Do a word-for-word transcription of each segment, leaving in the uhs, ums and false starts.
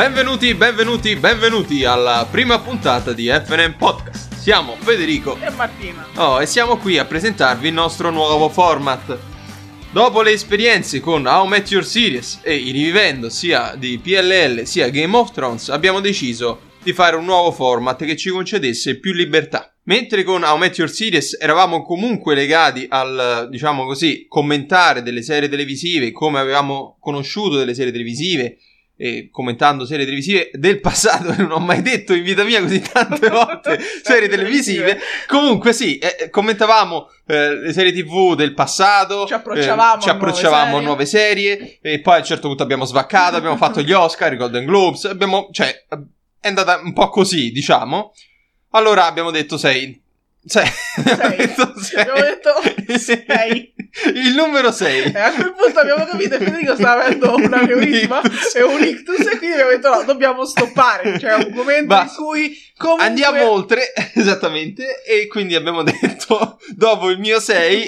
Benvenuti, benvenuti, benvenuti alla prima puntata di F N M Podcast. Siamo Federico e Martina. Oh, e siamo qui a presentarvi il nostro nuovo format. Dopo le esperienze con How I Met Your Series e i rivivendo sia di P L L sia Game of Thrones, abbiamo deciso di fare un nuovo format che ci concedesse più libertà. Mentre con How I Met Your Series eravamo comunque legati al, diciamo così, commentare delle serie televisive, come avevamo conosciuto delle serie televisive, e commentando serie televisive del passato, non ho mai detto in vita mia così tante volte serie televisive. Comunque sì, eh, commentavamo eh, le serie tv del passato, ci approcciavamo, eh, ci approcciavamo a nuove serie. nuove serie e poi a un certo punto abbiamo svaccato, abbiamo fatto gli Oscar, i Golden Globes, abbiamo, cioè è andata un po' così, diciamo. Allora abbiamo detto sei sei, sei. abbiamo detto sei, abbiamo detto sei. Il numero sei. E a quel punto abbiamo capito che Federico stava avendo un aneurisma e un ictus, e quindi abbiamo detto no, dobbiamo stoppare. Cioè è un momento Basta. in cui comunque andiamo oltre, esattamente. E quindi abbiamo detto, dopo il mio sei,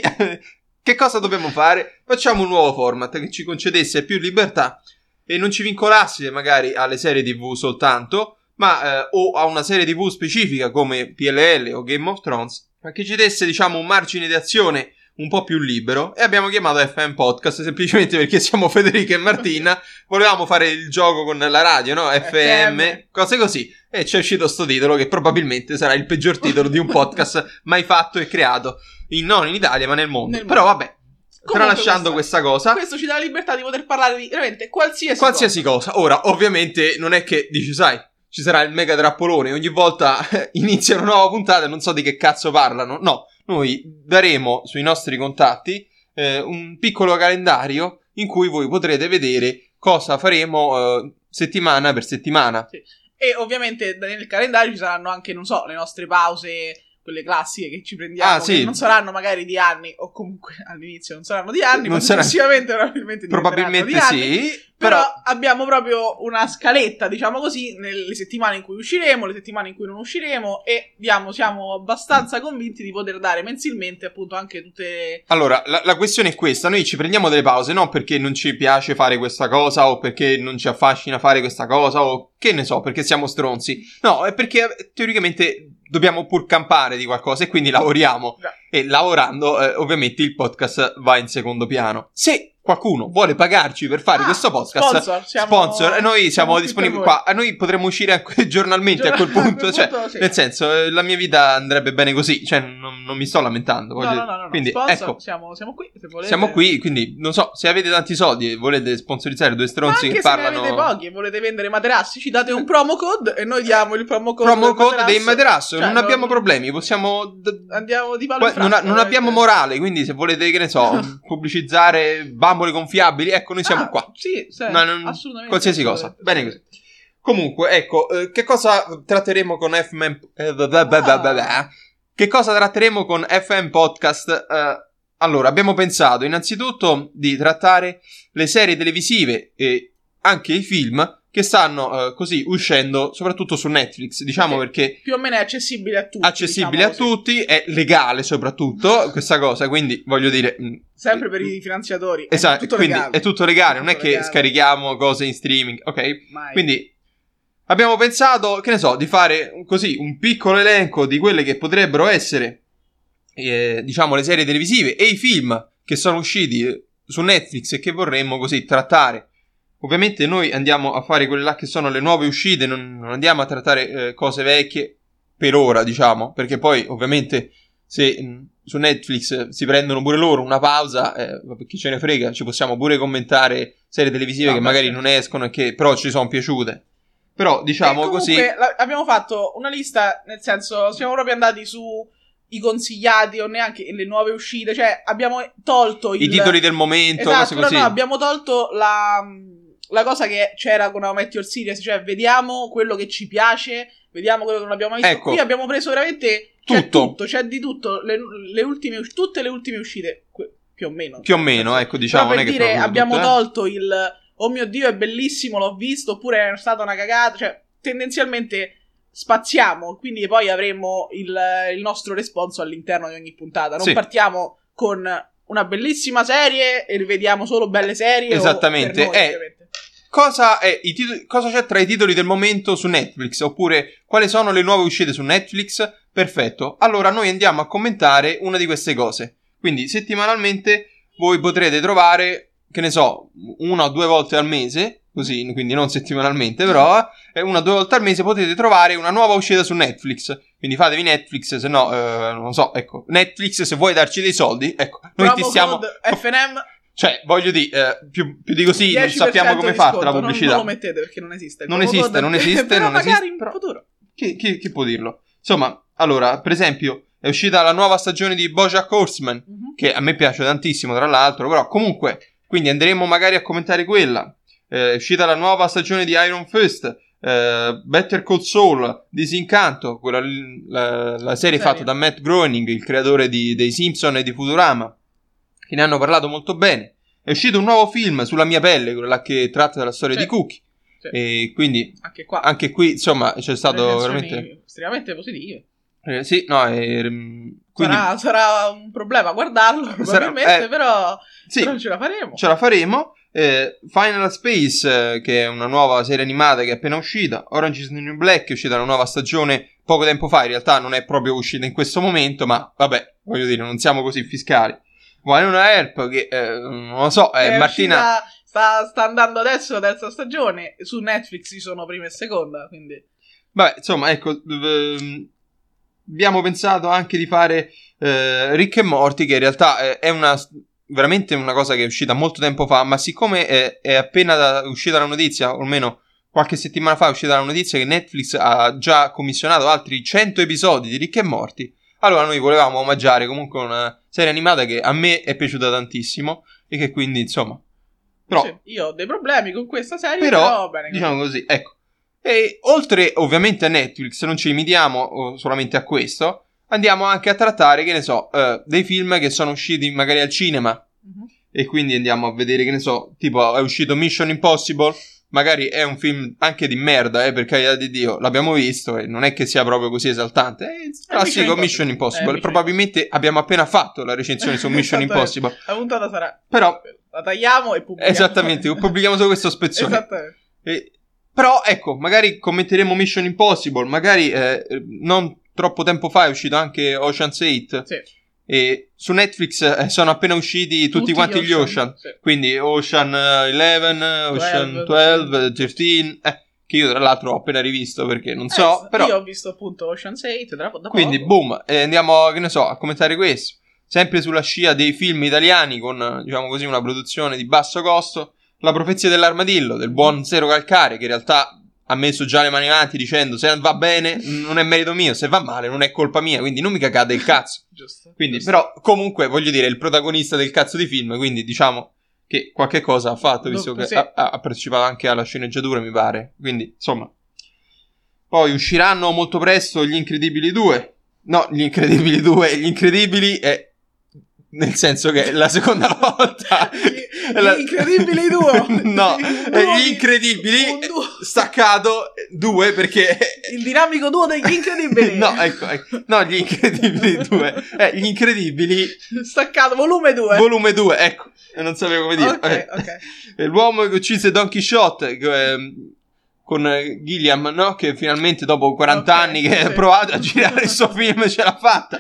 che cosa dobbiamo fare? Facciamo un nuovo format che ci concedesse più libertà e non ci vincolasse magari alle serie tv soltanto, ma eh, o a una serie tv specifica come P L L o Game of Thrones, ma che ci desse, diciamo, un margine di azione un po' più libero. E abbiamo chiamato F M Podcast semplicemente perché siamo Federica e Martina, volevamo fare il gioco con la radio, no? F M, F M. Cose così, e c'è uscito sto titolo che probabilmente sarà il peggior titolo di un podcast mai fatto e creato, in, non in Italia ma nel mondo, nel però mondo. Vabbè, comunque, tralasciando questa, questa cosa, questo ci dà la libertà di poter parlare di veramente qualsiasi, qualsiasi cosa. cosa Ora ovviamente non è che dici, sai, ci sarà il mega trappolone, ogni volta inizia una nuova puntata e non so di che cazzo parlano. No, noi daremo sui nostri contatti eh, un piccolo calendario in cui voi potrete vedere cosa faremo eh, settimana per settimana. Sì. E ovviamente nel calendario ci saranno anche, non so, le nostre pause, quelle classiche che ci prendiamo, ah, sì. che non saranno magari di anni, o comunque all'inizio non saranno di anni, non ma saranno... successivamente probabilmente probabilmente di sì, anni, però... però abbiamo proprio una scaletta, diciamo così, nelle settimane in cui usciremo, le settimane in cui non usciremo, e diamo, siamo abbastanza convinti di poter dare mensilmente, appunto, anche tutte... Allora, la, la questione è questa: noi ci prendiamo delle pause non perché non ci piace fare questa cosa, o perché non ci affascina fare questa cosa, o che ne so, perché siamo stronzi, no, è perché teoricamente... dobbiamo pur campare di qualcosa e quindi lavoriamo. Yeah. E lavorando eh, ovviamente il podcast va in secondo piano. Se qualcuno vuole pagarci per fare ah, questo podcast, sponsor, siamo... sponsor noi siamo, siamo disponibili qua. A noi potremmo uscire anche giornalmente Giorn- a quel punto, a quel punto cioè, sì. Nel senso, eh, la mia vita andrebbe bene così, cioè non, non mi sto lamentando. No, no, no, no, quindi, sponsor, ecco, siamo, siamo qui, se volete. Siamo qui, quindi non so, se avete tanti soldi e volete sponsorizzare due stronzi che parlano, anche se ne avete pochi e volete vendere materassi, ci date un promo code e noi diamo il promo code, promo del code materasso. Dei materasso, cioè, non abbiamo non... problemi, possiamo d- andiamo di palo in Non, ha, non abbiamo morale, quindi se volete, che ne so, pubblicizzare bambole gonfiabili, ecco, noi siamo ah, qua. Sì, sì, no, non, assolutamente. Qualsiasi cosa. Bene così. Comunque, ecco, eh, che cosa tratteremo con F M... Eh, ah. Che cosa tratteremo con F M Podcast? Eh, allora, abbiamo pensato innanzitutto di trattare le serie televisive e anche i film che stanno eh, così uscendo soprattutto su Netflix, diciamo, sì, perché più o meno è accessibile a tutti, accessibile diciamo a tutti, è legale soprattutto questa cosa, quindi voglio dire sempre per i finanziatori, esatto, è tutto quindi legale. È tutto legale, è tutto non è legale. Che scarichiamo cose in streaming, ok? Mai. Quindi abbiamo pensato, che ne so, di fare così un piccolo elenco di quelle che potrebbero essere eh, diciamo le serie televisive e i film che sono usciti su Netflix e che vorremmo così trattare. Ovviamente noi andiamo a fare quelle là che sono le nuove uscite, non, non andiamo a trattare eh, cose vecchie per ora, diciamo, perché poi ovviamente se mh, su Netflix si prendono pure loro una pausa, eh, chi ce ne frega, ci possiamo pure commentare serie televisive no, che magari sì. non escono e che però ci sono piaciute. Però diciamo e comunque, così... La, abbiamo fatto una lista, nel senso, siamo proprio andati su... i consigliati o neanche le nuove uscite, cioè abbiamo tolto il... i titoli del momento, esatto, cose così. No, no, abbiamo tolto la... la cosa che c'era con How I Met Your Series, cioè vediamo quello che ci piace, vediamo quello che non abbiamo mai visto. Ecco, qui abbiamo preso veramente tutto, c'è tutto, c'è di tutto, le, le ultime, tutte le ultime uscite, più o meno. Più o meno, ecco, diciamo. Però per non è dire, che abbiamo tutto, eh? tolto il, oh mio Dio, è bellissimo, l'ho visto, oppure è stata una cagata, cioè tendenzialmente spaziamo, quindi poi avremo il, il nostro responso all'interno di ogni puntata. Non sì. partiamo con una bellissima serie e rivediamo solo belle serie. Esattamente, o per noi, è... cosa, è i titoli, cosa c'è tra i titoli del momento su Netflix, oppure quali sono le nuove uscite su Netflix. Perfetto, allora noi andiamo a commentare una di queste cose. Quindi settimanalmente voi potrete trovare, che ne so, una o due volte al mese, così, quindi non settimanalmente, però una o due volte al mese potete trovare una nuova uscita su Netflix. Quindi fatevi Netflix, se no, eh, non so, ecco, Netflix, se vuoi darci dei soldi, ecco, noi Promo ti siamo... F N M... Cioè, voglio dire, eh, più, più di così non sappiamo come farla la pubblicità. Non, non lo mettete perché non esiste. Non esiste, non esiste. Però non magari esiste. In futuro. Chi, chi, chi può dirlo? Insomma, allora, per esempio, è uscita la nuova stagione di Bojack Horseman, mm-hmm. che a me piace tantissimo, tra l'altro, però comunque, quindi andremo magari a commentare quella. Eh, è uscita la nuova stagione di Iron Fist, eh, Better Call Saul, Disincanto, quella, la, la serie sì. fatta da Matt Groening, il creatore di, dei Simpson e di Futurama. Che ne hanno parlato molto bene. È uscito un nuovo film sulla mia pelle, quella che tratta della storia certo. di Cookie. Certo. E quindi anche, qua. anche qui, insomma, c'è stato veramente estremamente positive. Eh, sì, no, eh, quindi... sarà, sarà un problema guardarlo probabilmente, sarà, eh, però, sì, però ce la faremo. Ce la faremo. Eh, Final Space, eh, che è una nuova serie animata che è appena uscita. Orange is the New Black, è uscita una nuova stagione poco tempo fa. In realtà non è proprio uscita in questo momento, ma vabbè, voglio dire, non siamo così fiscali. Vuole una Herp che eh, non lo so, eh, Martina uscita, sta, sta andando adesso la terza stagione. Su Netflix ci sono prima e seconda, quindi vabbè, insomma, ecco, eh, abbiamo pensato anche di fare eh, Rick e Morty, che in realtà eh, è una veramente una cosa che è uscita molto tempo fa, ma siccome è, è appena da, uscita la notizia, o almeno qualche settimana fa è uscita la notizia che Netflix ha già commissionato altri cento episodi di Rick e Morty. Allora noi volevamo omaggiare comunque una serie animata che a me è piaciuta tantissimo e che quindi, insomma... Però, cioè, io ho dei problemi con questa serie, però... però bene, diciamo così, ecco. E oltre ovviamente a Netflix, non ci limitiamo solamente a questo, andiamo anche a trattare, che ne so, eh, dei film che sono usciti magari al cinema. Mm-hmm. E quindi andiamo a vedere, che ne so, tipo è uscito Mission Impossible... Magari è un film anche di merda, eh, per carità di Dio, l'abbiamo visto e non è che sia proprio così esaltante. È il classico Mission Impossible. Mission Impossible. Probabilmente Mission. Abbiamo appena fatto la recensione su Mission Impossible. La puntata sarà... Però... La tagliamo e pubblichiamo. Esattamente, pubblichiamo solo questo spezzone. Esattamente. E... Però, ecco, magari commenteremo Mission Impossible, magari eh, non troppo tempo fa è uscito anche Ocean's otto. Sì. E su Netflix eh, sono appena usciti tutti, tutti quanti gli Ocean, gli Ocean. Sì. Quindi Ocean undici, Ocean dodici, tredici, eh, che io tra l'altro ho appena rivisto perché non so, eh, però... Io ho visto appunto Ocean otto da poco. Quindi boom, eh, andiamo, che ne so, a commentare questo. Sempre sulla scia dei film italiani con, diciamo così, una produzione di basso costo. La profezia dell'armadillo, del buon Zero Calcare, che in realtà ha messo già le mani avanti dicendo se va bene non è merito mio, se va male non è colpa mia, quindi non mica cade il cazzo. Giusto, quindi giusto. Però comunque voglio dire è il protagonista del cazzo di film, quindi diciamo che qualche cosa ha fatto visto che sì. ha, ha partecipato anche alla sceneggiatura, mi pare, quindi insomma. Poi usciranno molto presto gli Incredibili due, no, gli Incredibili due, gli Incredibili è nel senso che è la seconda volta. Gli, la... gli incredibili duo. No, gli incredibili staccato due perché... Il dinamico duo degli incredibili. No, ecco, ecco. No, gli incredibili due. Eh, gli incredibili... Staccato, volume due. Volume due, ecco. Non sapevo come dire. Okay, okay. L'uomo che uccise Don Quixote, che... con Gilliam, no? Che finalmente dopo quaranta okay, anni che sì. ha provato a girare il suo film ce l'ha fatta.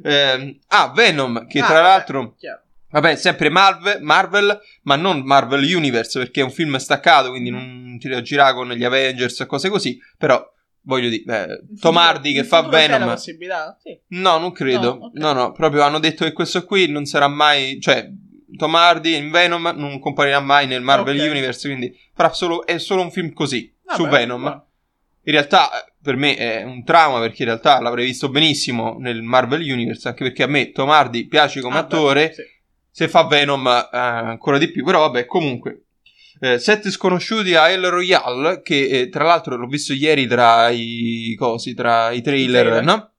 Eh, ah, Venom, che ah, tra l'altro chiaro. Vabbè, sempre Marvel, Marvel, ma non Marvel Universe, perché è un film staccato, quindi non ti girà con gli Avengers e cose così. Però, voglio dire, eh, Tom Hardy che fa Venom, c'è la possibilità? Sì. No, non credo, no, okay. no, no, proprio hanno detto che questo qui non sarà mai, cioè Tom Hardy in Venom non comparirà mai nel Marvel okay. Universe, quindi farà solo, è solo un film così, ah, su beh, Venom beh. In realtà per me è un trauma perché in realtà l'avrei visto benissimo nel Marvel Universe, anche perché a me Tom Hardy piace come ah, attore, beh, sì. se fa Venom eh, ancora di più, però vabbè comunque. Eh, Sette sconosciuti a El Royale, che eh, tra l'altro l'ho visto ieri tra i cosi, tra i trailer, I trailer. no?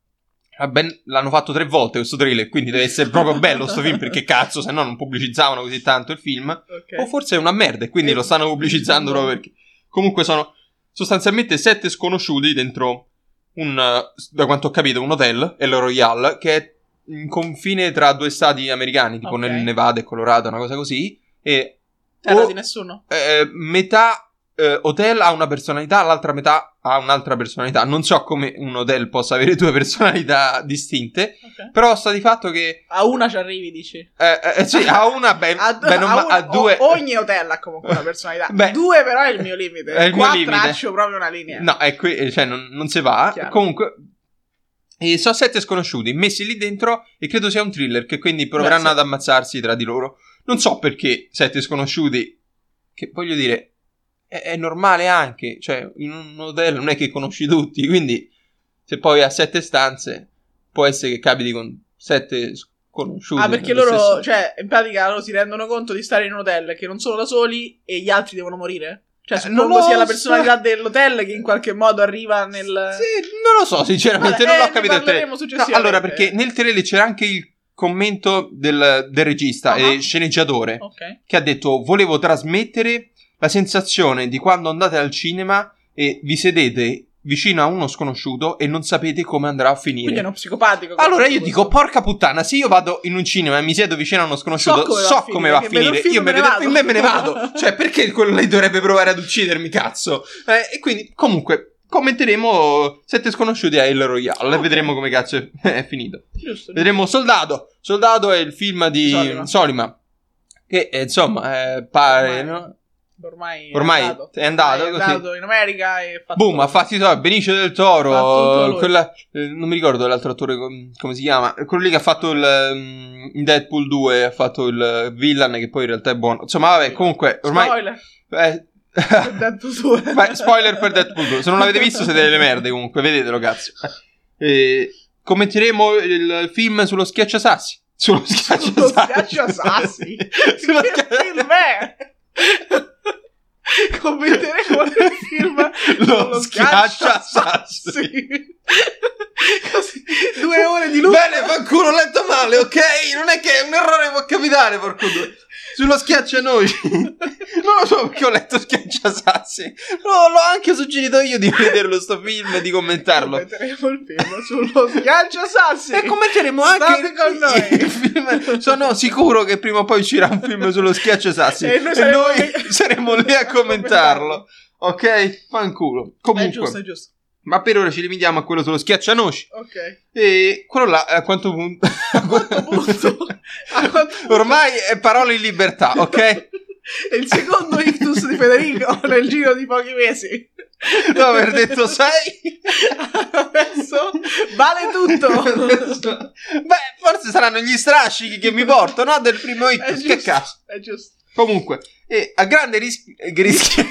Ah, ben, l'hanno fatto tre volte questo trailer, quindi deve essere proprio bello sto film perché cazzo, se no non pubblicizzavano così tanto il film, okay. o forse è una merda e quindi eh, lo stanno pubblicizzando proprio perché comunque sono... Sostanzialmente sette sconosciuti dentro un, da quanto ho capito, un hotel, El Royale, che è in confine tra due stati americani, tipo okay. nel Nevada e Colorado, una cosa così. E terra o, di nessuno? Eh, metà eh, Otello ha una personalità, l'altra metà ha un'altra personalità. Non so come un Otello possa avere due personalità distinte, okay. Però sta di fatto che a una ci arrivi, dici? Eh, eh, sì, a una ben, a, do- ben, a, una, a due. O- ogni Otello ha comunque una personalità. Beh, due però è il mio limite. È il qua mio limite. Traccio proprio una linea. No, è qui, cioè non, non si va. Chiaro. Comunque. E sono sette sconosciuti messi lì dentro e credo sia un thriller che quindi proveranno Beh, sì. ad ammazzarsi tra di loro. Non so perché sette sconosciuti, che voglio dire, è, è normale anche, cioè in un hotel non è che conosci tutti, quindi se poi ha sette stanze può essere che capiti con sette sconosciuti. Ah, perché loro, stesso... cioè in pratica loro si rendono conto di stare in un hotel, che non sono da soli e gli altri devono morire? Cioè, suppongo sia la personalità so. dell'hotel che in qualche modo arriva nel... Sì, non lo so, sinceramente, Vabbè, non l'ho eh, capito. Ne parleremo successivamente. No, allora, perché nel trailer c'era anche il commento del, del regista e uh-huh. eh, sceneggiatore, okay. che ha detto: volevo trasmettere la sensazione di quando andate al cinema e vi sedete vicino a uno sconosciuto e non sapete come andrà a finire. Quindi è uno psicopatico. Allora io dico, porca puttana, se io vado in un cinema e mi siedo vicino a uno sconosciuto, so come, so va, come va a finire, io me ne vedo film e me ne vado. Cioè, perché quello lei dovrebbe provare ad uccidermi, cazzo? Eh, e quindi, comunque, commenteremo Sette sconosciuti a El Royale, okay. e vedremo come cazzo è, è finito. Giusto, vedremo giusto. Soldato. Soldato è il film di Solima, Solima che è, insomma, è, pare, no? Ormai, Ormai è andato, è andato, è andato così. In America e fatto boom, tutto. Ha fatto i soldi. Benicio del Toro, quella, eh, non mi ricordo l'altro attore com- come si chiama, quello lì che ha fatto il um, Deadpool due, ha fatto il villain che poi in realtà è buono, insomma vabbè, comunque ormai spoiler eh, per Deadpool due. Beh, spoiler per Deadpool due, se non l'avete visto siete delle merde, comunque vedetelo, cazzo. E commenteremo il film sullo schiacciasassi, sullo schiacciasassi sullo che film è? Commenteremo il film lo, lo schiaccia sassi. Sì. Così, due ore di luce. Bene, qualcuno ho letto male, ok? Non è che un errore può capitare, porco due. Sullo schiaccia noi. Non lo so perché ho letto schiaccia sassi. No, l'ho anche suggerito io di vederlo sto film e di commentarlo. Commenteremo il film sullo schiaccia sassi. E commenteremo anche con noi. Il film. Sono sicuro che prima o poi uscirà un film sullo schiaccia sassi e noi saremo, e noi lì... saremo lì a commentarlo. Ok? Fanculo. Comunque. È giusto, è giusto. Ma per ora ci limitiamo a quello sullo schiaccianoci. Ok. E quello là, a quanto punto... a quanto punto? A quanto punto? Ormai è parole in libertà, ok? È il secondo ictus di Federico nel giro di pochi mesi. Dopo aver detto sei, adesso vale tutto. Adesso... Beh, forse saranno gli strascichi che mi porto, no? Del primo ictus, che cazzo. È giusto. Comunque, e a grande rischio... Gris-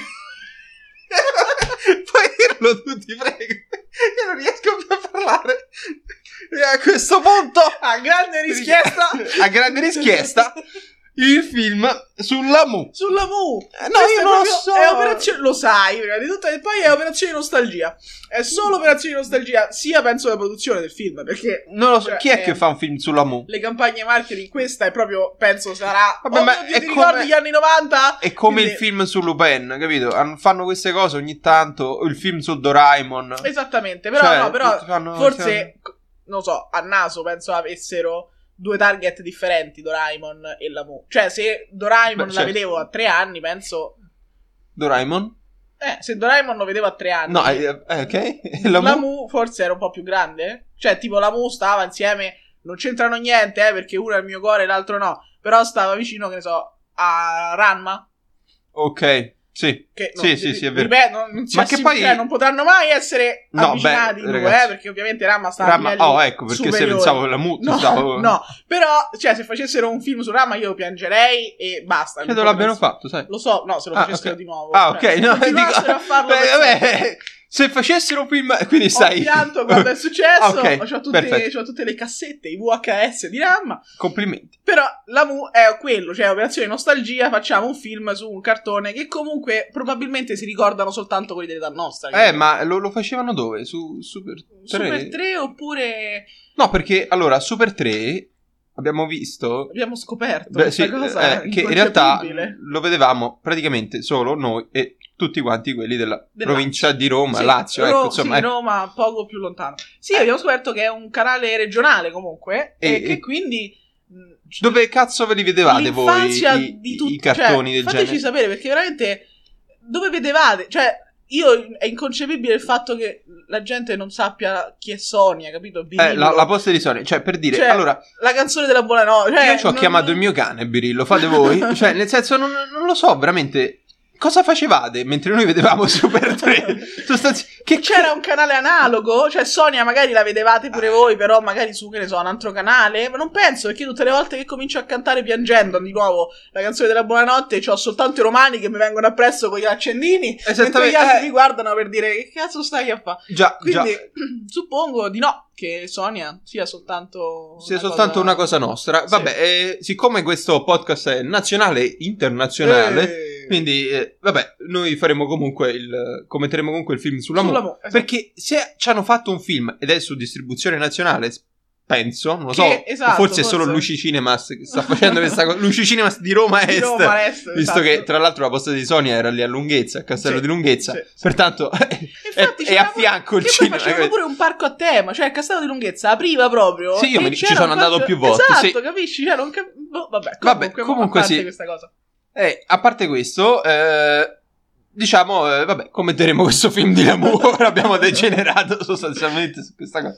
Puoi dirlo tu, ti prego. Io non riesco più a parlare. E a questo punto, a grande richiesta, a grande richiesta, il film sulla Mu. Sulla Mu. Eh, no, io non lo so. È operazione, lo sai, prima di tutto, e poi è operazione di nostalgia. È solo operazione di nostalgia, sia penso la produzione del film, perché non lo so, cioè, chi è eh, che fa un film sulla Mu? Le campagne marketing, questa è proprio, penso sarà, vabbè, oh, ma ti, ti come, ricordi gli anni novanta? È come quindi... il film su Lupin, capito? Fanno queste cose ogni tanto, il film su Doraemon. Esattamente, però cioè, no, però fanno, forse fanno... non so, a naso penso avessero due target differenti, Doraemon e Lamù. Cioè, se Doraemon Beh, la certo. vedevo a tre anni, penso... Doraemon? Eh, se Doraemon lo vedevo a tre anni... No, eh, ok. Lamù? Lamù forse era un po' più grande. Cioè, tipo, Lamù stava insieme... Non c'entrano niente, eh, perché uno è il mio cuore e l'altro no. Però stava vicino, che ne so, a Ranma. Ok. Sì, che, no, sì, sì, sì, è vero. Ripeto, non, ma che poi... cioè, non potranno mai essere no, avvicinati, beh, due, eh, perché ovviamente Ranma sta Ranma... Oh, ecco, perché superiore. Se pensavo alla mutua, no, stavo... no, però, cioè, se facessero un film su Ranma io piangerei e basta. Credo l'abbiano penso... fatto, sai. Lo so, no, se lo ah, facessero okay. di nuovo. Ah, ok, cioè, no, se dico... a farlo beh, vabbè, se facessero un film... Quindi stai... Ho pianto quando è successo, okay, ho tutte, tutte le cassette, i V H S di Ranma. Complimenti. Però la Mu è quello, cioè operazione nostalgia, facciamo un film su un cartone che comunque probabilmente si ricordano soltanto quelli dell'età nostra. Eh, ma lo, lo facevano dove? Su Super tre? Super tre oppure... No, perché allora, Super tre abbiamo visto... Abbiamo scoperto beh, questa sì, cosa eh, che in realtà lo vedevamo praticamente solo noi e tutti quanti quelli della Del provincia Lazio. Di Roma, sì, Lazio, Ro- ecco, insomma. Sì, è... Roma, poco più lontano. Sì, eh. abbiamo scoperto che è un canale regionale comunque e, e che e... quindi... Dove cazzo ve li vedevate voi i, di tut- i cartoni cioè, del genere? Fateci sapere perché veramente dove vedevate? Cioè, io è inconcepibile il fatto che la gente non sappia chi è Sonia, capito? Birillo. Eh, la, la posta di Sonia, cioè, per dire, cioè, allora... La canzone della buonanotte... Cioè, io ci ho non... chiamato il mio cane Birillo, fate voi. Cioè, nel senso, non, non lo so, veramente... Cosa facevate mentre noi vedevamo Super tre? Sostanzi- che c'era un canale analogo? Cioè, Sonia magari la vedevate pure voi, però magari su, che ne so, un altro canale? Ma non penso, perché tutte le volte che comincio a cantare piangendo di nuovo la canzone della buonanotte, c'ho soltanto i romani che mi vengono appresso con gli accendini, mentre gli altri eh. mi guardano per dire che cazzo stai a fare? Già, Quindi, già. suppongo di no, che Sonia sia soltanto... Sia una soltanto cosa... una cosa nostra. Vabbè, sì. eh, siccome questo podcast è nazionale e internazionale... Eh. Quindi, eh, vabbè, noi faremo comunque il... commenteremo comunque il film sull'amore. Sull'amore, esatto. Perché se ci hanno fatto un film ed è su distribuzione nazionale, penso, non lo so, che, esatto, forse, forse è solo Luci Cinemas che sta facendo questa cosa. Luci Cinemas di Roma Est, di Roma Est visto esatto. che tra l'altro la posta di Sonia era lì a Lunghezza, a Castello sì, di Lunghezza, sì, sì. pertanto Infatti, è, è a fianco pure, il cinema. Facevano pure un parco a tema, cioè il Castello di Lunghezza apriva proprio. Sì, io mi, ci sono andato faccio... più volte. Esatto, sì. capisci? Cioè, non cap- boh, vabbè, comunque, vabbè, comunque a parte sì. questa cosa. Eh, a parte questo, eh, diciamo, eh, vabbè, commenteremo questo film di Lamù, ora abbiamo degenerato sostanzialmente su questa cosa.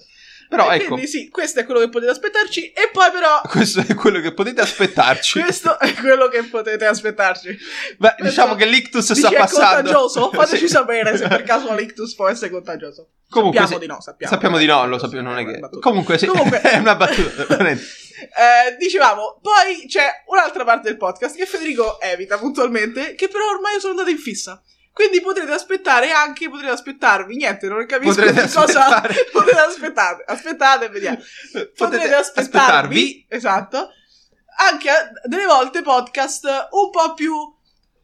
Però, ecco, quindi sì, questo è quello che potete aspettarci, e poi però... Questo è quello che potete aspettarci. Questo è quello che potete aspettarci. Beh, questo, diciamo che l'ictus sta passando. È contagioso? Fateci sì. sapere se per caso l'ictus può essere contagioso. Comunque, sappiamo sì. di no, sappiamo. Sappiamo di no, lo sappiamo, non è che... Battuta. Comunque sì, Comunque... è una battuta, veramente. Eh, dicevamo, poi c'è un'altra parte del podcast che Federico evita puntualmente, che però ormai sono andata in fissa. Quindi potrete aspettare anche, potrete aspettarvi, niente, non capisco potrete che cosa potete aspettare, aspettate, vediamo, potrete, potrete aspettarvi, aspettarvi, esatto, anche delle volte podcast un po' più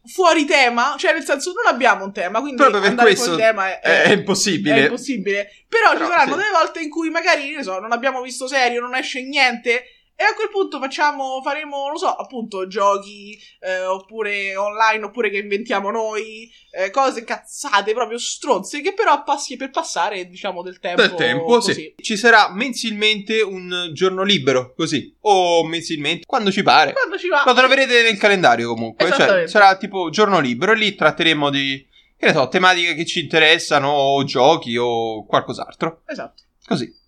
fuori tema, cioè nel senso non abbiamo un tema, quindi proprio per questo il tema è, è, è impossibile, è impossibile, però, però ci saranno sì. delle volte in cui magari, ne so, non abbiamo visto serie, non esce niente... E a quel punto facciamo, faremo, non lo so, appunto, giochi, eh, oppure online, oppure che inventiamo noi, eh, cose cazzate, proprio stronze, che però passi per passare, diciamo, del tempo. Del tempo, così. Sì. Ci sarà mensilmente un giorno libero, così, o mensilmente, quando ci pare. Quando ci va. Lo troverete nel calendario comunque, cioè sarà tipo giorno libero e lì tratteremo di, che ne so, tematiche che ci interessano, o giochi, o qualcos'altro. Esatto. Così.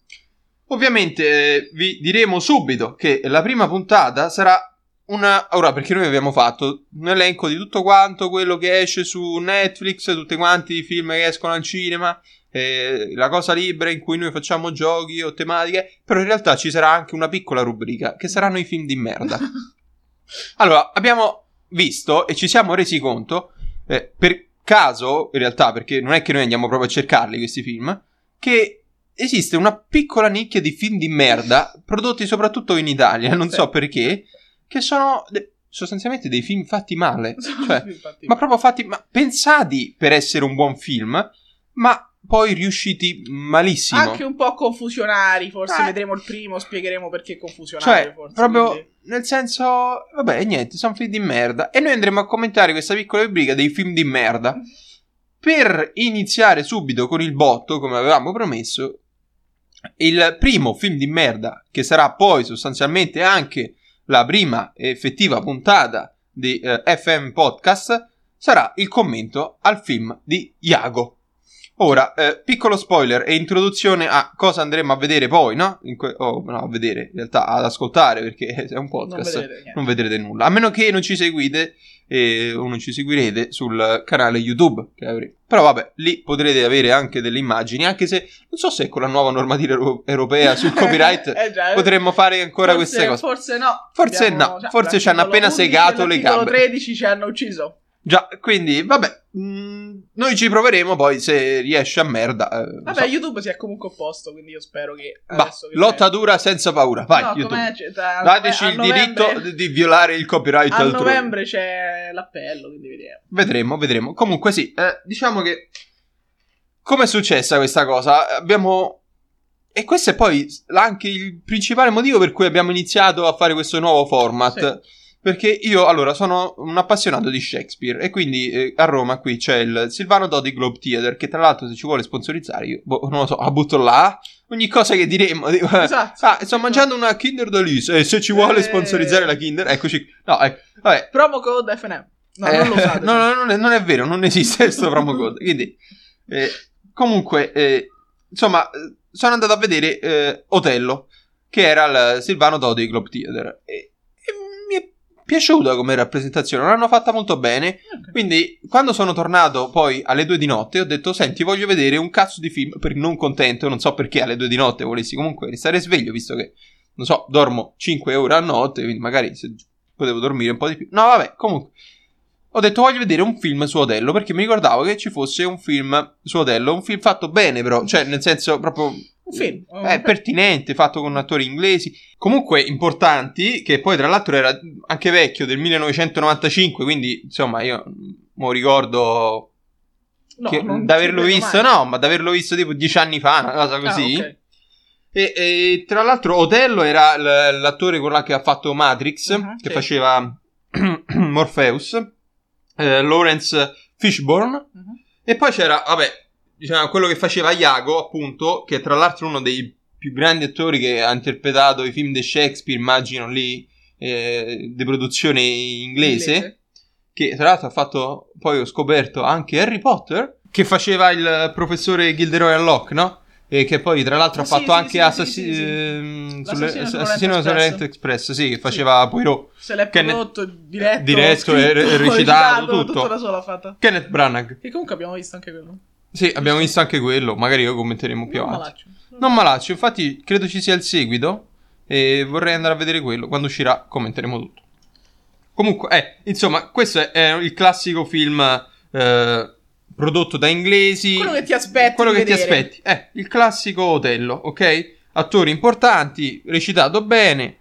Ovviamente eh, vi diremo subito che la prima puntata sarà una... Ora, perché noi abbiamo fatto un elenco di tutto quanto quello che esce su Netflix, tutti quanti i film che escono al cinema, eh, la cosa libera in cui noi facciamo giochi o tematiche, però in realtà ci sarà anche una piccola rubrica, che saranno i film di merda. Allora, abbiamo visto e ci siamo resi conto, eh, per caso, in realtà, perché non è che noi andiamo proprio a cercarli questi film, che... Esiste una piccola nicchia di film di merda, prodotti soprattutto in Italia, non sì. so perché, che sono de- sostanzialmente dei film fatti male. Cioè, film fatti ma proprio fatti... Ma pensati per essere un buon film, ma poi riusciti malissimo. Anche un po' confusionari, forse eh. vedremo il primo, spiegheremo perché confusionari. Cioè, forse, proprio quindi. Nel senso... Vabbè, niente, sono film di merda. E noi andremo a commentare questa piccola rubrica dei film di merda. Per iniziare subito con il botto, come avevamo promesso... Il primo film di merda, che sarà poi sostanzialmente anche la prima effettiva puntata di eh, F M Podcast, sarà il commento al film di Iago. Ora, eh, piccolo spoiler e introduzione a cosa andremo a vedere poi, no? In que- oh, no, a vedere, in realtà ad ascoltare, perché è un podcast, non vedrete, non vedrete nulla. A meno che non ci seguite eh, o non ci seguirete sul canale YouTube che avremo. Però vabbè, lì potrete avere anche delle immagini, anche se non so se con la nuova normativa euro- europea sul copyright eh già, potremmo fare ancora forse, queste cose. Forse no. Forse abbiamo, no, cioè, forse ci hanno appena segato le gambe. L'articolo tredici ci hanno ucciso. Già, quindi, vabbè, mh, noi ci proveremo poi se riesce a merda. Eh, vabbè, so. YouTube si è comunque opposto, quindi io spero che... Adesso bah, che lotta è... dura senza paura, vai no, YouTube. Da, dateci il novembre... diritto di violare il copyright altrui. A novembre c'è l'appello, quindi vediamo. Vedremo, vedremo. Comunque sì, eh, diciamo che... Com'è successa questa cosa? Abbiamo... E questo è poi anche il principale motivo per cui abbiamo iniziato a fare questo nuovo format... Sì. Perché io, allora, sono un appassionato di Shakespeare e quindi eh, a Roma qui c'è il Silvano Dodi Globe Theater, che tra l'altro se ci vuole sponsorizzare, io boh, non lo so, la butto là, ogni cosa che diremo, dico, esatto, ah, sto mangiando una Kinder Delice, e se ci vuole sponsorizzare la Kinder, eccoci, no, ecco, vabbè. Promo code F N M. No, eh, non lo sa. No, no, non è, non è vero, non esiste questo promo code. Quindi, eh, comunque, eh, insomma, sono andato a vedere eh, Otello, che era il Silvano Dodi Globe Theater. E, e mi è piaciuta come rappresentazione, l'hanno fatta molto bene. Okay. Quindi, quando sono tornato poi alle due di notte, ho detto: senti, voglio vedere un cazzo di film, perché non contento, non so perché alle due di notte volessi comunque restare sveglio, visto che, non so, dormo cinque ore a notte, quindi magari se potevo dormire un po' di più. No, vabbè, comunque. Ho detto voglio vedere un film su Otello, perché mi ricordavo che ci fosse un film su Otello, un film fatto bene però, cioè nel senso proprio un film è pertinente, fatto con attori inglesi, comunque importanti, che poi tra l'altro era anche vecchio, del millenovecentonovantacinque, quindi insomma io non ricordo no, che, non d'averlo visto, mai. no, ma d'averlo visto tipo dieci anni fa, una cosa così. Ah, okay. E, e tra l'altro Otello era l'attore con la che ha fatto Matrix, uh-huh, che sì. faceva Morpheus. Eh, Lawrence Fishburne, uh-huh. E poi c'era, vabbè, diciamo quello che faceva Iago, appunto, che è tra l'altro uno dei più grandi attori che ha interpretato i film di Shakespeare, immagino lì, eh, di produzione inglese, inglese, che tra l'altro ha fatto, poi ho scoperto, anche Harry Potter, che faceva il professore Gilderoy Locke, no? E che poi tra l'altro ah, ha sì, fatto sì, anche sì, Assassino sì, ehm, sì. Assassino sull'Orient Express, sì, che faceva sì. Poirot. Se l'è prodotto, Kenneth, diretto, diretto scritto, e recitato, tutto. tutto la sola fatta. Kenneth Branagh. E comunque abbiamo visto anche quello. Sì, abbiamo visto anche quello, magari lo commenteremo più non avanti. Malaccio. Non, non malaccio, infatti credo ci sia il seguito e vorrei andare a vedere quello, quando uscirà commenteremo tutto. Comunque, eh, insomma, questo è, è il classico film... Eh, prodotto da inglesi, quello che ti aspetti, quello che ti aspetti. Eh, il classico Otello, ok? Attori importanti, recitato bene.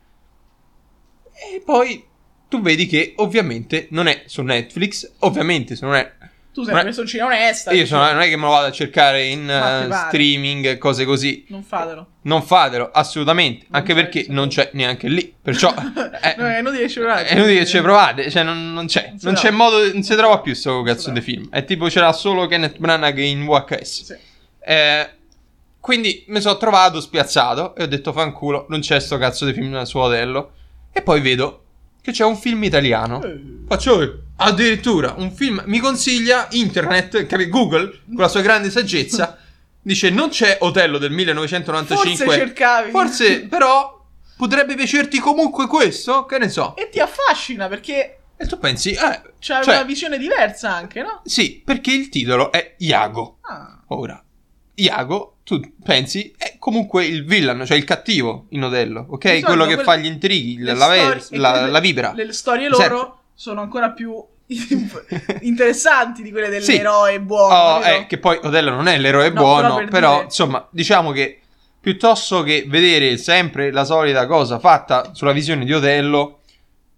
E poi tu vedi che ovviamente non è su Netflix, ovviamente se non è tu sei una persona onesta. Io sono, non è che me lo vado a cercare in uh, streaming, cose così. Non fatelo. Non fatelo, assolutamente, non anche perché c'è. Non c'è neanche lì, perciò eh, no, è inutile che ci provate. È inutile che ci provate, cioè non, non c'è, non, non c'è modo, non si trova più sto cazzo di film. È tipo c'era solo Kenneth Branagh in V H S. Sì. Eh, quindi mi sono trovato spiazzato e ho detto fanculo, non c'è sto cazzo di film su Otello. E poi vedo che c'è un film italiano. Eh. Faccio io. Addirittura un film mi consiglia internet, Google con la sua grande saggezza dice non c'è Otello del millenovecentonovantacinque, forse cercavi, forse però potrebbe piacerti comunque questo, che ne so, e ti affascina perché e tu pensi eh, c'è cioè, una visione diversa anche, no? Sì, perché il titolo è Iago. Ah. Ora Iago tu pensi è comunque il villain, cioè il cattivo in Otello, ok? Esatto, quello che quel... fa gli intrighi, la, stor- la, la, la vibra, le storie loro certo. Sono ancora più interessanti di quelle dell'eroe sì. buono. Oh, eh, che poi Otello non è l'eroe no, buono, però, per però dire... insomma, diciamo che piuttosto che vedere sempre la solita cosa fatta sulla visione di Otello,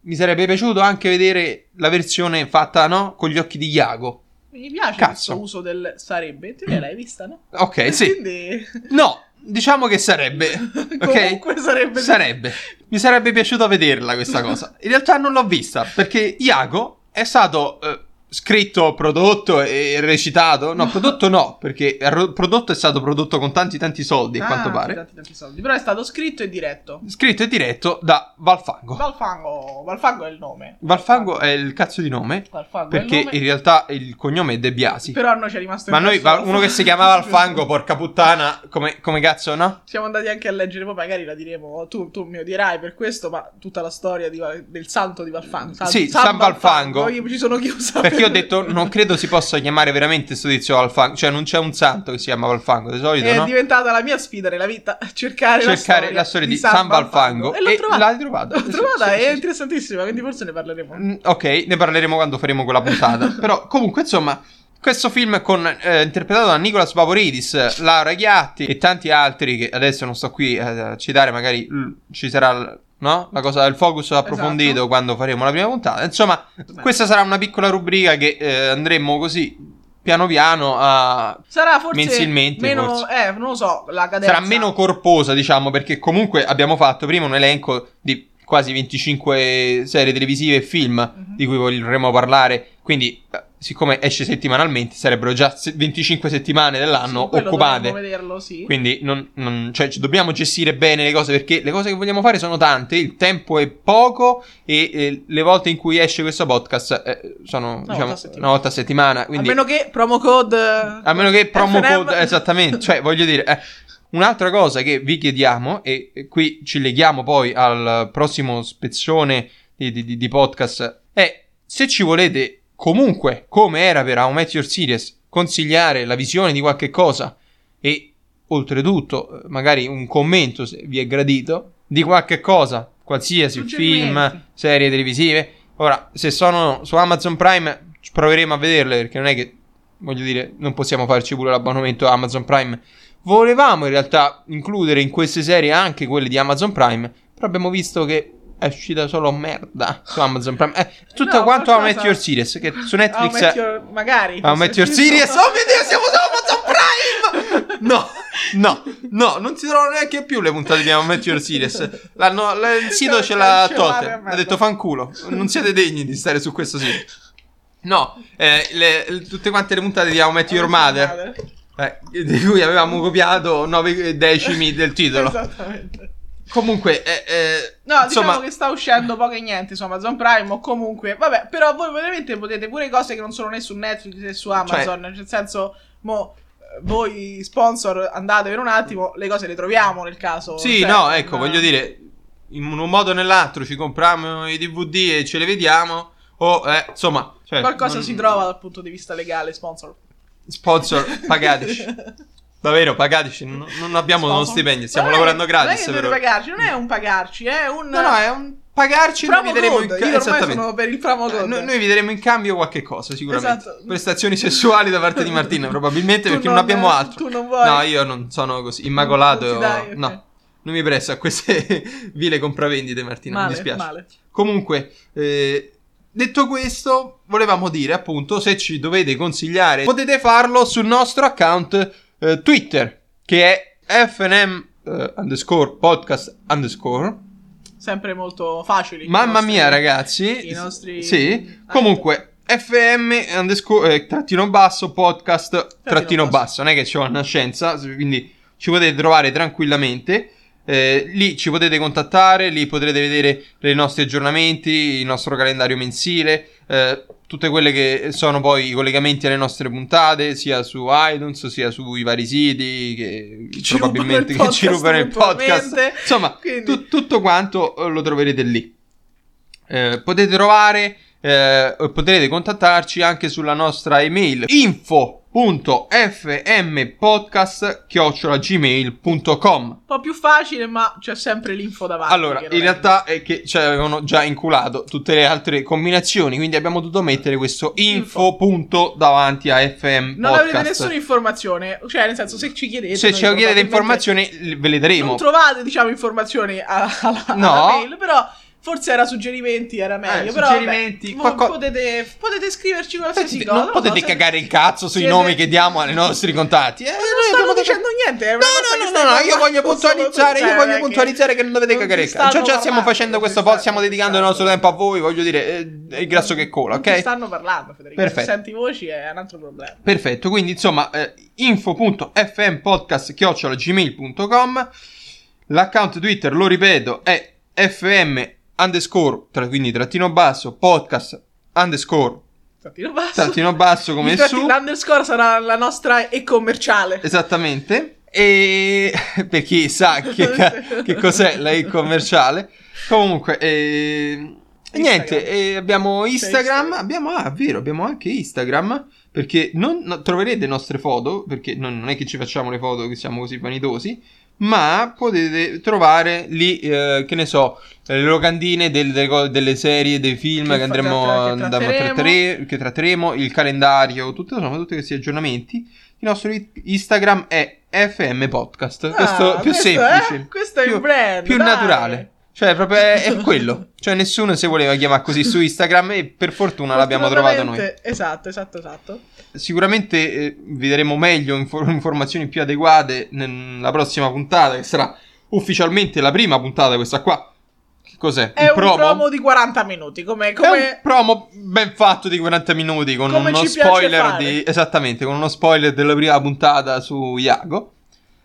mi sarebbe piaciuto anche vedere la versione fatta, no? Con gli occhi di Iago. Mi piace Cazzo. questo uso del sarebbe, tu l'hai vista, no? Ok, e sì. Quindi... No, diciamo che sarebbe. Comunque okay? sarebbe. Sarebbe. Mi sarebbe piaciuto vederla questa cosa. In realtà non l'ho vista, perché Iago è stato eh, scritto, prodotto e recitato. No, prodotto no, perché il prodotto è stato prodotto con tanti tanti soldi, a ah, quanto pare. Tanti tanti soldi. Però è stato scritto e diretto. Scritto e diretto da Volfango. Volfango, Volfango è il nome. Volfango è il cazzo di nome, Volfango perché nome. In realtà il cognome è De Biasi. Però a noi ci è rimasto. Ma noi uno che si chiamava Volfango, porca puttana, come, come cazzo, no? Siamo andati anche a leggere, poi magari la diremo, tu, tu mi odierai per questo, ma tutta la storia di, del santo di Volfango. San, sì, San, San Volfango. Io ci sono chiusa. Perché io ho detto, non credo si possa chiamare veramente sto tizio Volfango, cioè non c'è un santo che si chiama Volfango, di solito, è no? È diventata la mia sfida nella vita, cercare, cercare la storia, la storia di, di San Volfango. E l'ho trovata, l'ho trovata, l'ho trovata sì, è sì, interessantissima, quindi forse ne parleremo. Mm, ok, ne parleremo quando faremo quella puntata, però comunque insomma... Questo film con, eh, interpretato da Nicolas Vapouridis, Laura Ghiatti e tanti altri che adesso non sto qui a citare, magari ci sarà no? la cosa del focus approfondito esatto. quando faremo la prima puntata. Insomma, Beh. questa sarà una piccola rubrica che eh, andremo così piano piano a sarà forse mensilmente meno, forse. Eh, non lo so, la cadenza sarà meno corposa, diciamo, perché comunque abbiamo fatto prima un elenco di quasi venticinque serie televisive e film mm-hmm. di cui vorremmo parlare, quindi siccome esce settimanalmente, sarebbero già venticinque settimane dell'anno sì, occupate. Vederlo, sì. Quindi non, non, cioè, dobbiamo gestire bene le cose, perché le cose che vogliamo fare sono tante, il tempo è poco e eh, le volte in cui esce questo podcast eh, sono una, diciamo, volta una volta a settimana. Quindi, a meno che promo code... A meno che promo F N M. Code, esattamente, cioè voglio dire... Eh, un'altra cosa che vi chiediamo, e qui ci leghiamo poi al prossimo spezzone di, di, di podcast, è se ci volete... Comunque, come era per How I Met Your Series, consigliare la visione di qualche cosa e, oltretutto, magari un commento, se vi è gradito, di qualche cosa, qualsiasi film, serie televisive. Ora, se sono su Amazon Prime, proveremo a vederle, perché non è che, voglio dire, non possiamo farci pure l'abbonamento a Amazon Prime. Volevamo, in realtà, includere in queste serie anche quelle di Amazon Prime, però abbiamo visto che... è uscita solo merda su Amazon Prime. Eh, tutto no, quanto How I Met Your Series, che su Netflix How I Met Your, magari How I Met Your Series. Oh mio Dio, siamo su Amazon Prime! No, no, no, non si trovano neanche più le puntate di How I Met Your Series. L'hanno, l- il sito ce l'ha tolto. Ha detto fanculo, non siete degni di stare su questo sito. No, eh, le, le, tutte quante le puntate di How I Met Your Mother, eh, di cui avevamo copiato nove decimi del titolo. Esattamente. Comunque, eh, eh, no, insomma... diciamo che sta uscendo poco e niente su Amazon Prime. O comunque, vabbè, però voi veramente potete pure cose che non sono né su Netflix né su Amazon. Cioè... nel senso, mo, voi sponsor andate per un attimo, le cose le troviamo nel caso. Sì, cioè, no, ecco, una... voglio dire, in un modo o nell'altro ci compriamo i D V D e ce le vediamo. O, eh, insomma, cioè, qualcosa non... si trova dal punto di vista legale, sponsor. Sponsor, pagateci. Davvero, pagateci, non, non abbiamo uno stipendio, stiamo non lavorando è, gratis. Non è che dovete pagarci, non è un pagarci, è un... No, no, è un pagarci, noi vi daremo in cambio... Esattamente, per il promo code. Noi, noi vi daremo in cambio qualche cosa, sicuramente. Esatto. Prestazioni sessuali da parte di Martina, probabilmente, perché non, non abbiamo altro. Tu non vuoi. No, io non sono così, immacolato, non dai, okay. No. Non mi presto a queste vile compravendite, Martina, male, mi dispiace. Male. Comunque... Eh, detto questo, volevamo dire, appunto, se ci dovete consigliare, potete farlo sul nostro account eh, Twitter, che è F N M eh, underscore podcast underscore. Sempre molto facili. Mamma nostri, mia, ragazzi. I nostri... Sì, ah, comunque, F M underscore eh, trattino basso podcast trattino, trattino basso. basso. Non è che c'è una scienza, quindi ci potete trovare tranquillamente. Eh, lì ci potete contattare, lì potrete vedere i nostri aggiornamenti, il nostro calendario mensile, eh, tutte quelle che sono poi i collegamenti alle nostre puntate, sia su iTunes, sia sui vari siti che ci probabilmente che ci rubano il podcast. Insomma, quindi... tu, tutto quanto lo troverete lì. Eh, potete trovare, eh, potrete contattarci anche sulla nostra email info. punto fm podcast chiocciola gmail punto com. Un po' più facile, ma c'è sempre l'info davanti. Allora, in realtà è che ci avevano già inculato tutte le altre combinazioni, quindi abbiamo dovuto mettere questo info, info. punto davanti a F M. Non podcast. Avete nessuna informazione, cioè nel senso, se ci chiedete, se ci chiedete informazioni ve le daremo. Non trovate, diciamo, informazioni alla, alla no. mail, però forse era suggerimenti, era meglio, eh, però suggerimenti, vabbè, qualco... potete, potete scriverci qualsiasi potete, cosa. Non potete no, cagare se... il cazzo sui siete... nomi che diamo ai nostri contatti. Eh, non stiamo dicendo niente. È una no, no, no, no, no, io voglio puntualizzare, io voglio puntualizzare che non dovete non cagare il cazzo. Cioè, già stiamo facendo questo podcast, stiamo dedicando il nostro tempo a voi, voglio dire, è il grasso che cola, ok? Ci stanno parlando, Federico. Perfetto. Se senti voci è un altro problema. Perfetto, quindi insomma, eh, info punto fm podcast chiocciola gmail punto com. L'account Twitter, lo ripeto, è F M underscore, tra, quindi trattino basso, podcast underscore, trattino basso, trattino basso come tratti, su. L'underscore sarà la nostra e commerciale. Esattamente. E per chi sa che, ca- che cos'è la e commerciale. Comunque, eh, niente, eh, abbiamo Instagram, Instagram. Abbiamo, ah, vero, abbiamo anche Instagram. Perché non no, troverete le nostre foto, perché non, non è che ci facciamo le foto, che siamo così vanitosi. Ma potete trovare lì, eh, che ne so, le locandine del, delle, delle serie, dei film che, che andremo a trattare, che tratteremo, il calendario, tutto, insomma, tutti questi aggiornamenti. Il nostro Instagram è F M Podcast. Ah, questo più questo semplice, è, questo è più, il brand, più naturale. Cioè, proprio è, è quello. Cioè, nessuno si voleva chiamare così su Instagram e per fortuna l'abbiamo trovato noi. Esatto, esatto, esatto. Sicuramente eh, vi daremo meglio infor- informazioni più adeguate nella prossima puntata, che sarà ufficialmente la prima puntata, questa qua, Cos'è? È un promo? promo di quaranta minuti. Come, come... È un promo ben fatto di quaranta minuti con come uno spoiler di... Esattamente, con uno spoiler della prima puntata su Iago.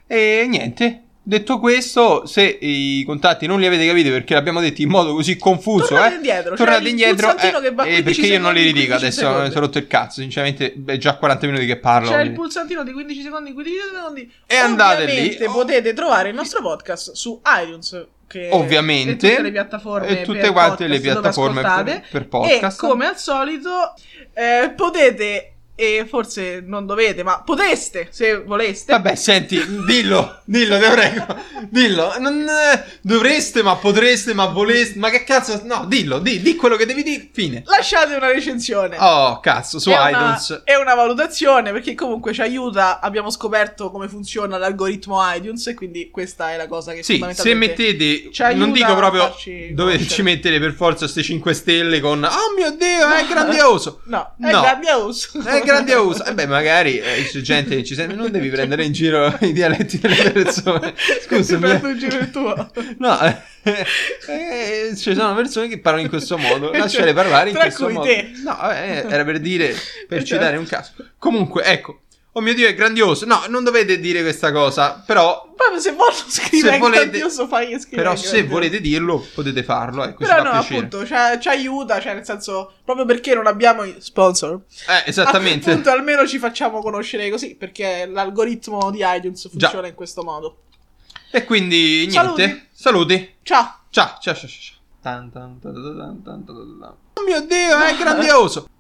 E niente, detto questo, se i contatti non li avete capiti perché l'abbiamo detto in modo così confuso, tornate eh, indietro, tornate cioè indietro eh, che va eh, perché secondi, io non li ridico adesso, mi sono rotto il cazzo, sinceramente è già quaranta minuti che parlo. C'è quindi il pulsantino di quindici secondi, quindici secondi e andate lì. Potete trovare il nostro podcast su iTunes, che ovviamente, e tutte le piattaforme e tutte quante le piattaforme per, per podcast. E come al solito eh, potete, e forse non dovete, ma poteste se voleste. Vabbè, senti, dillo, dillo, te prego, dillo. Non dovreste, ma potreste, ma voleste, ma che cazzo, no, dillo, di, di quello che devi dire, fine. Lasciate una recensione. Oh, cazzo, su è iTunes. Una, è una valutazione perché comunque ci aiuta, abbiamo scoperto come funziona l'algoritmo iTunes e quindi questa è la cosa che sì, se mettete, non dico proprio dovete ci mettere per forza ste cinque stelle con "Oh mio Dio, è grandioso". No, è no. grandioso. È grandioso. E eh beh, magari eh, c'è gente che ci sente, non devi prendere in giro i dialetti delle persone. Scusa, prendo in giro il tuo. No, eh, eh, ci sono persone che parlano in questo modo, lasciare parlare in questo modo. Tra cui te. No, eh, era per dire, per citare un caso. Comunque, ecco. Oh mio Dio, è grandioso. No, non dovete dire questa cosa, però... Vabbè, se volete scrivere, volete... grandioso, fai e scrivere. Però se grandioso. volete dirlo, potete farlo, ecco, però no, piacere. appunto, ci aiuta, cioè nel senso, proprio perché non abbiamo i sponsor. Eh, esattamente. Appunto, almeno ci facciamo conoscere così, perché l'algoritmo di iTunes funziona Già. in questo modo. E quindi, niente. Saluti. Saluti. Ciao. Ciao, ciao, ciao, ciao. Tan, tan, tan, tan, tan, tan, tan. Oh mio Dio, è grandioso.